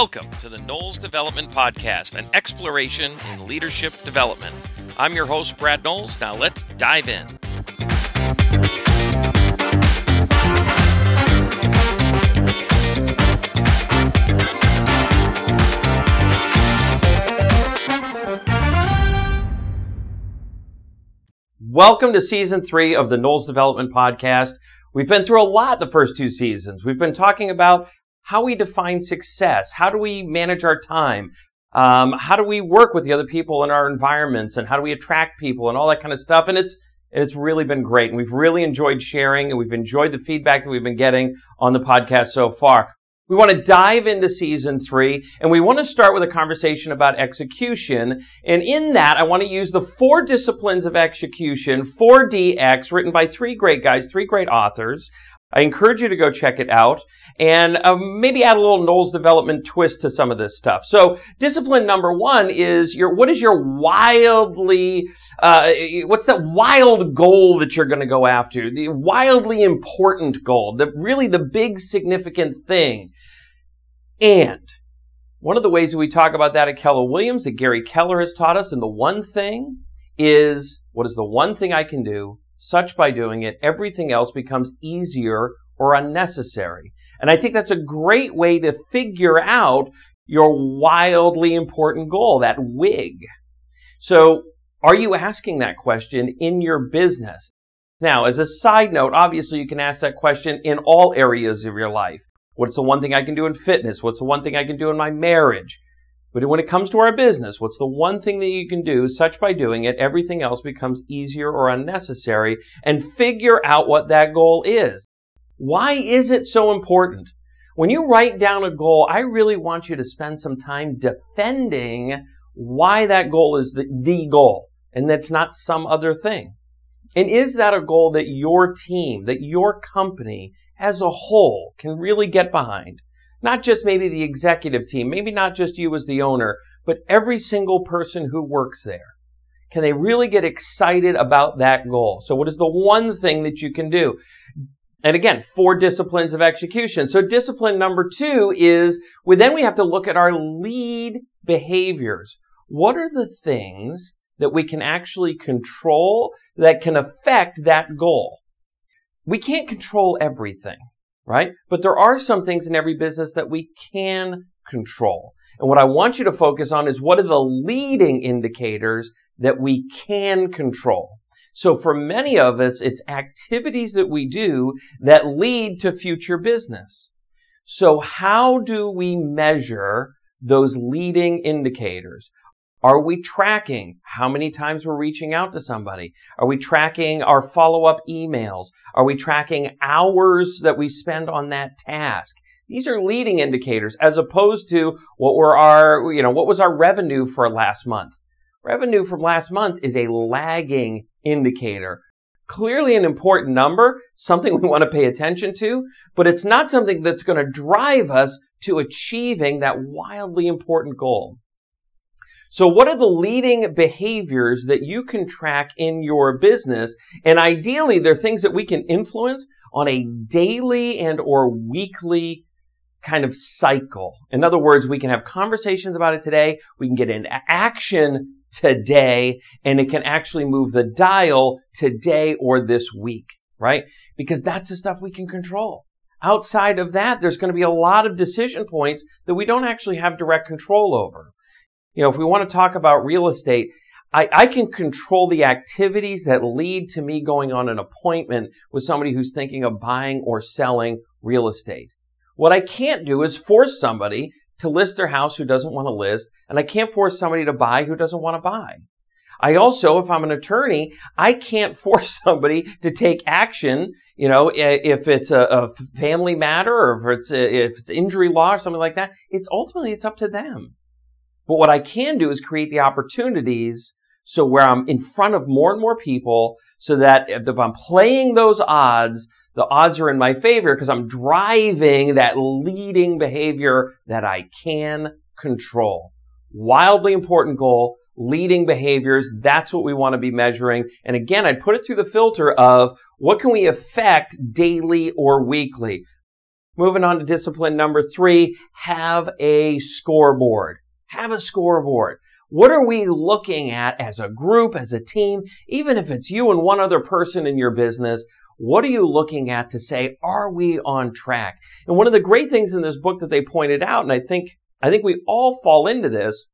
Welcome to the Knowles Development Podcast, an exploration in leadership development. I'm your host, Brad Knowles. Now let's dive in. Welcome to Season 3 of the Knowles Development Podcast. We've been through a lot the first two seasons. We've been talking about how we define success, how do we manage our time, how do we work with the other people in our environments, and how do we attract people and all that kind of stuff. And it's really been great. And we've really enjoyed sharing, and we've enjoyed the feedback that we've been getting on the podcast so far. We want to dive into Season 3, and we want to start with a conversation about execution. And in that, I want to use the Four Disciplines of Execution, 4DX, written by three great guys, three great authors. I encourage you to go check it out and maybe add a little Knowles development twist to some of this stuff. So discipline number one is what's that wild goal that you're going to go after? The wildly important goal, the big significant thing. And one of the ways that we talk about that at Keller Williams, that Gary Keller has taught us, and the one thing is, what is the one thing I can do? Such by doing it, everything else becomes easier or unnecessary. And I think that's a great way to figure out your wildly important goal, that WIG. So are you asking that question in your business? Now, as a side note, obviously you can ask that question in all areas of your life. What's the one thing I can do in fitness? What's the one thing I can do in my marriage? But when it comes to our business, what's the one thing that you can do? Such by doing it, everything else becomes easier or unnecessary, and figure out what that goal is. Why is it so important? When you write down a goal, I really want you to spend some time defending why that goal is the goal, and that's not some other thing. And is that a goal that your team, that your company as a whole can really get behind? Not just maybe the executive team, maybe not just you as the owner, but every single person who works there. Can they really get excited about that goal? So what is the one thing that you can do? And again, four disciplines of execution. So discipline number two is, then we have to look at our lead behaviors. What are the things that we can actually control that can affect that goal? We can't control everything, right? But there are some things in every business that we can control. And what I want you to focus on is, what are the leading indicators that we can control? So for many of us, it's activities that we do that lead to future business. So how do we measure those leading indicators? Are we tracking how many times we're reaching out to somebody? Are we tracking our follow-up emails? Are we tracking hours that we spend on that task? These are leading indicators, as opposed to what was our revenue for last month? Revenue from last month is a lagging indicator. Clearly an important number, something we want to pay attention to, but it's not something that's going to drive us to achieving that wildly important goal. So what are the leading behaviors that you can track in your business? And ideally, they're things that we can influence on a daily and or weekly kind of cycle. In other words, we can have conversations about it today, we can get into action today, and it can actually move the dial today or this week, right? Because that's the stuff we can control. Outside of that, there's going to be a lot of decision points that we don't actually have direct control over. If we want to talk about real estate, I can control the activities that lead to me going on an appointment with somebody who's thinking of buying or selling real estate. What I can't do is force somebody to list their house who doesn't want to list, and I can't force somebody to buy who doesn't want to buy. I also, if I'm an attorney, I can't force somebody to take action, if it's a family matter or if it's injury law or something like that. It's ultimately up to them. But what I can do is create the opportunities so where I'm in front of more and more people, so that if I'm playing those odds, the odds are in my favor because I'm driving that leading behavior that I can control. Wildly important goal, leading behaviors, that's what we want to be measuring. And again, I'd put it through the filter of what can we affect daily or weekly. Moving on to discipline number 3, have a scoreboard. Have a scoreboard. What are we looking at as a group, as a team, even if it's you and one other person in your business? What are you looking at to say, are we on track? And one of the great things in this book that they pointed out, and I think we all fall into this,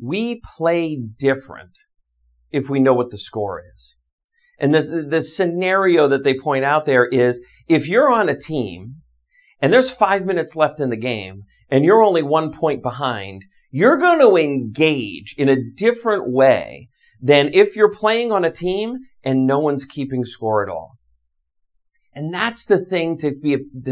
we play different if we know what the score is. And the scenario that they point out there is, if you're on a team and there's 5 minutes left in the game and you're only 1 point behind, you're going to engage in a different way than if you're playing on a team and no one's keeping score at all. And that's the thing to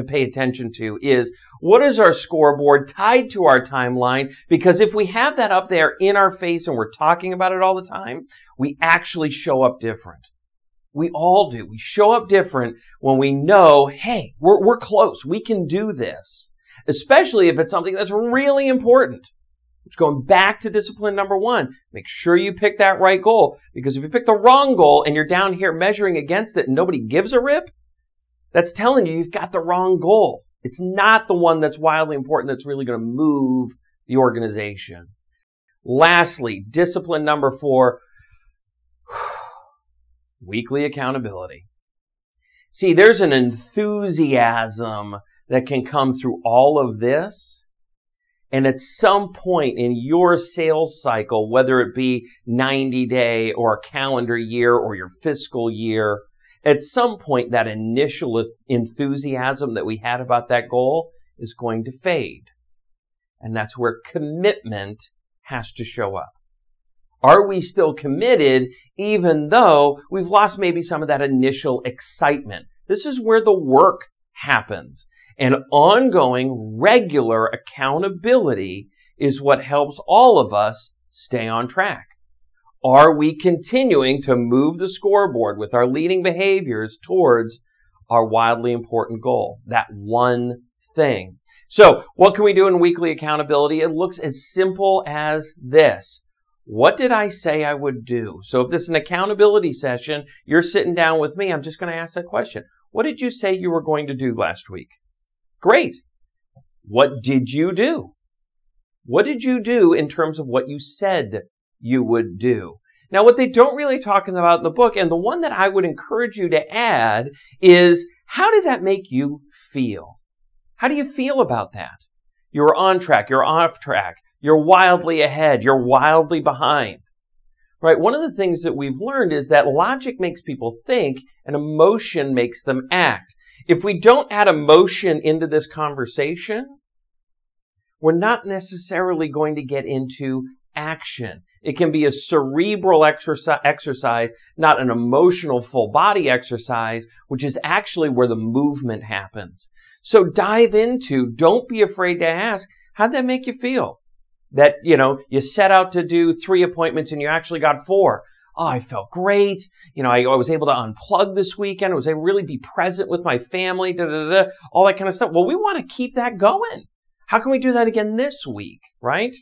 pay attention to is, what is our scoreboard tied to our timeline? Because if we have that up there in our face and we're talking about it all the time, we actually show up different. We all do. We show up different when we know, hey, we're close. We can do this, especially if it's something that's really important. It's going back to discipline number 1. Make sure you pick that right goal, because if you pick the wrong goal and you're down here measuring against it and nobody gives a rip, that's telling you you've got the wrong goal. It's not the one that's wildly important that's really going to move the organization. Lastly, discipline number 4, weekly accountability. See, there's an enthusiasm that can come through all of this. And at some point in your sales cycle, whether it be 90-day or a calendar year or your fiscal year, at some point that initial enthusiasm that we had about that goal is going to fade. And that's where commitment has to show up. Are we still committed even though we've lost maybe some of that initial excitement? This is where the work happens. And ongoing, regular accountability is what helps all of us stay on track. Are we continuing to move the scoreboard with our leading behaviors towards our wildly important goal, that one thing? So what can we do in weekly accountability? It looks as simple as this. What did I say I would do? So if this is an accountability session, you're sitting down with me, I'm just going to ask that question. What did you say you were going to do last week? Great. What did you do? What did you do in terms of what you said you would do? Now, what they don't really talk about in the book, and the one that I would encourage you to add, is how did that make you feel? How do you feel about that? You were on track. You're off track. You're wildly ahead. You're wildly behind, right? One of the things that we've learned is that logic makes people think and emotion makes them act. If we don't add emotion into this conversation, we're not necessarily going to get into action. It can be a cerebral exercise, not an emotional full body exercise, which is actually where the movement happens. So dive into, don't be afraid to ask, how'd that make you feel? That, you set out to do 3 appointments and you actually got 4. Oh, I felt great. I was able to unplug this weekend. I was able to really be present with my family, all that kind of stuff. Well, we want to keep that going. How can we do that again this week, right?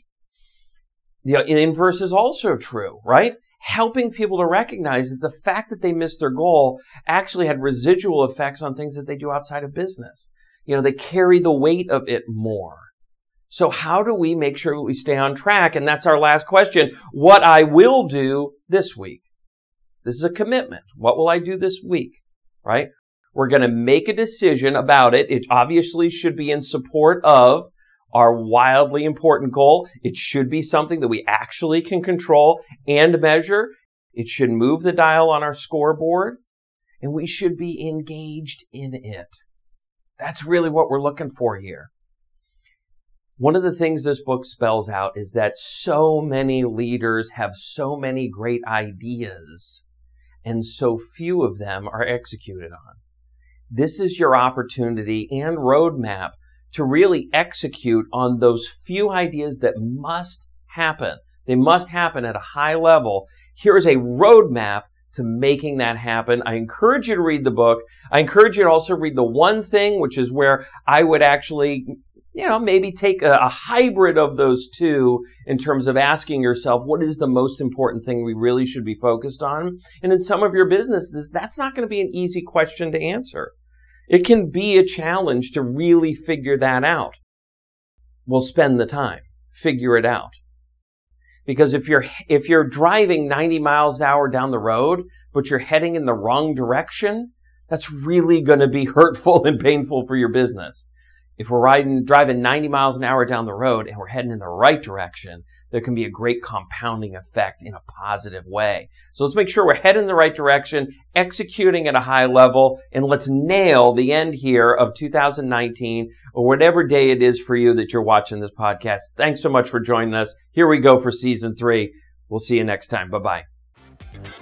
The inverse is also true, right? Helping people to recognize that the fact that they missed their goal actually had residual effects on things that they do outside of business. They carry the weight of it more. So how do we make sure that we stay on track? And that's our last question. What I will do this week. This is a commitment. What will I do this week, right? We're going to make a decision about it. It obviously should be in support of our wildly important goal. It should be something that we actually can control and measure. It should move the dial on our scoreboard, and we should be engaged in it. That's really what we're looking for here. One of the things this book spells out is that so many leaders have so many great ideas, and so few of them are executed on. This is your opportunity and roadmap to really execute on those few ideas that must happen. They must happen at a high level. Here is a roadmap to making that happen. I encourage you to read the book. I encourage you to also read The One Thing, which is where I would actually, maybe take a hybrid of those two in terms of asking yourself, what is the most important thing we really should be focused on? And in some of your businesses, that's not going to be an easy question to answer. It can be a challenge to really figure that out. Well, spend the time. Figure it out. Because if you're driving 90 miles an hour down the road, but you're heading in the wrong direction, that's really going to be hurtful and painful for your business. If we're driving 90 miles an hour down the road and we're heading in the right direction, there can be a great compounding effect in a positive way. So let's make sure we're heading in the right direction, executing at a high level, and let's nail the end here of 2019 or whatever day it is for you that you're watching this podcast. Thanks so much for joining us. Here we go for season 3. We'll see you next time. Bye-bye.